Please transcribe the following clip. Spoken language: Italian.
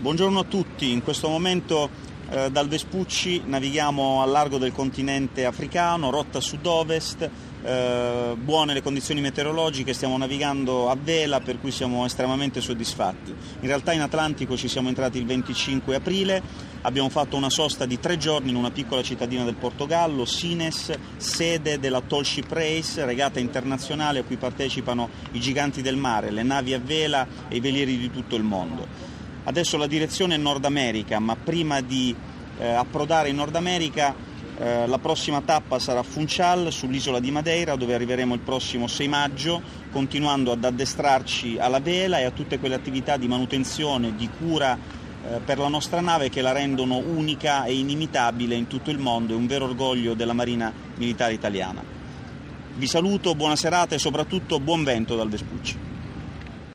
Buongiorno a tutti, in questo momento dal Vespucci navighiamo al largo del continente africano, rotta sud-ovest, buone le condizioni meteorologiche, stiamo navigando a vela per cui siamo estremamente soddisfatti. In realtà in Atlantico ci siamo entrati il 25 aprile, abbiamo fatto una sosta di 3 giorni in una piccola cittadina del Portogallo, Sines, sede della Tall Ship Race, regata internazionale a cui partecipano i giganti del mare, le navi a vela e i velieri di tutto il mondo. Adesso la direzione è Nord America, ma prima di approdare in Nord America la prossima tappa sarà Funchal, sull'isola di Madeira, dove arriveremo il prossimo 6 maggio, continuando ad addestrarci alla vela e a tutte quelle attività di manutenzione, di cura per la nostra nave che la rendono unica e inimitabile in tutto il mondo e un vero orgoglio della Marina Militare Italiana. Vi saluto, buona serata e soprattutto buon vento dal Vespucci.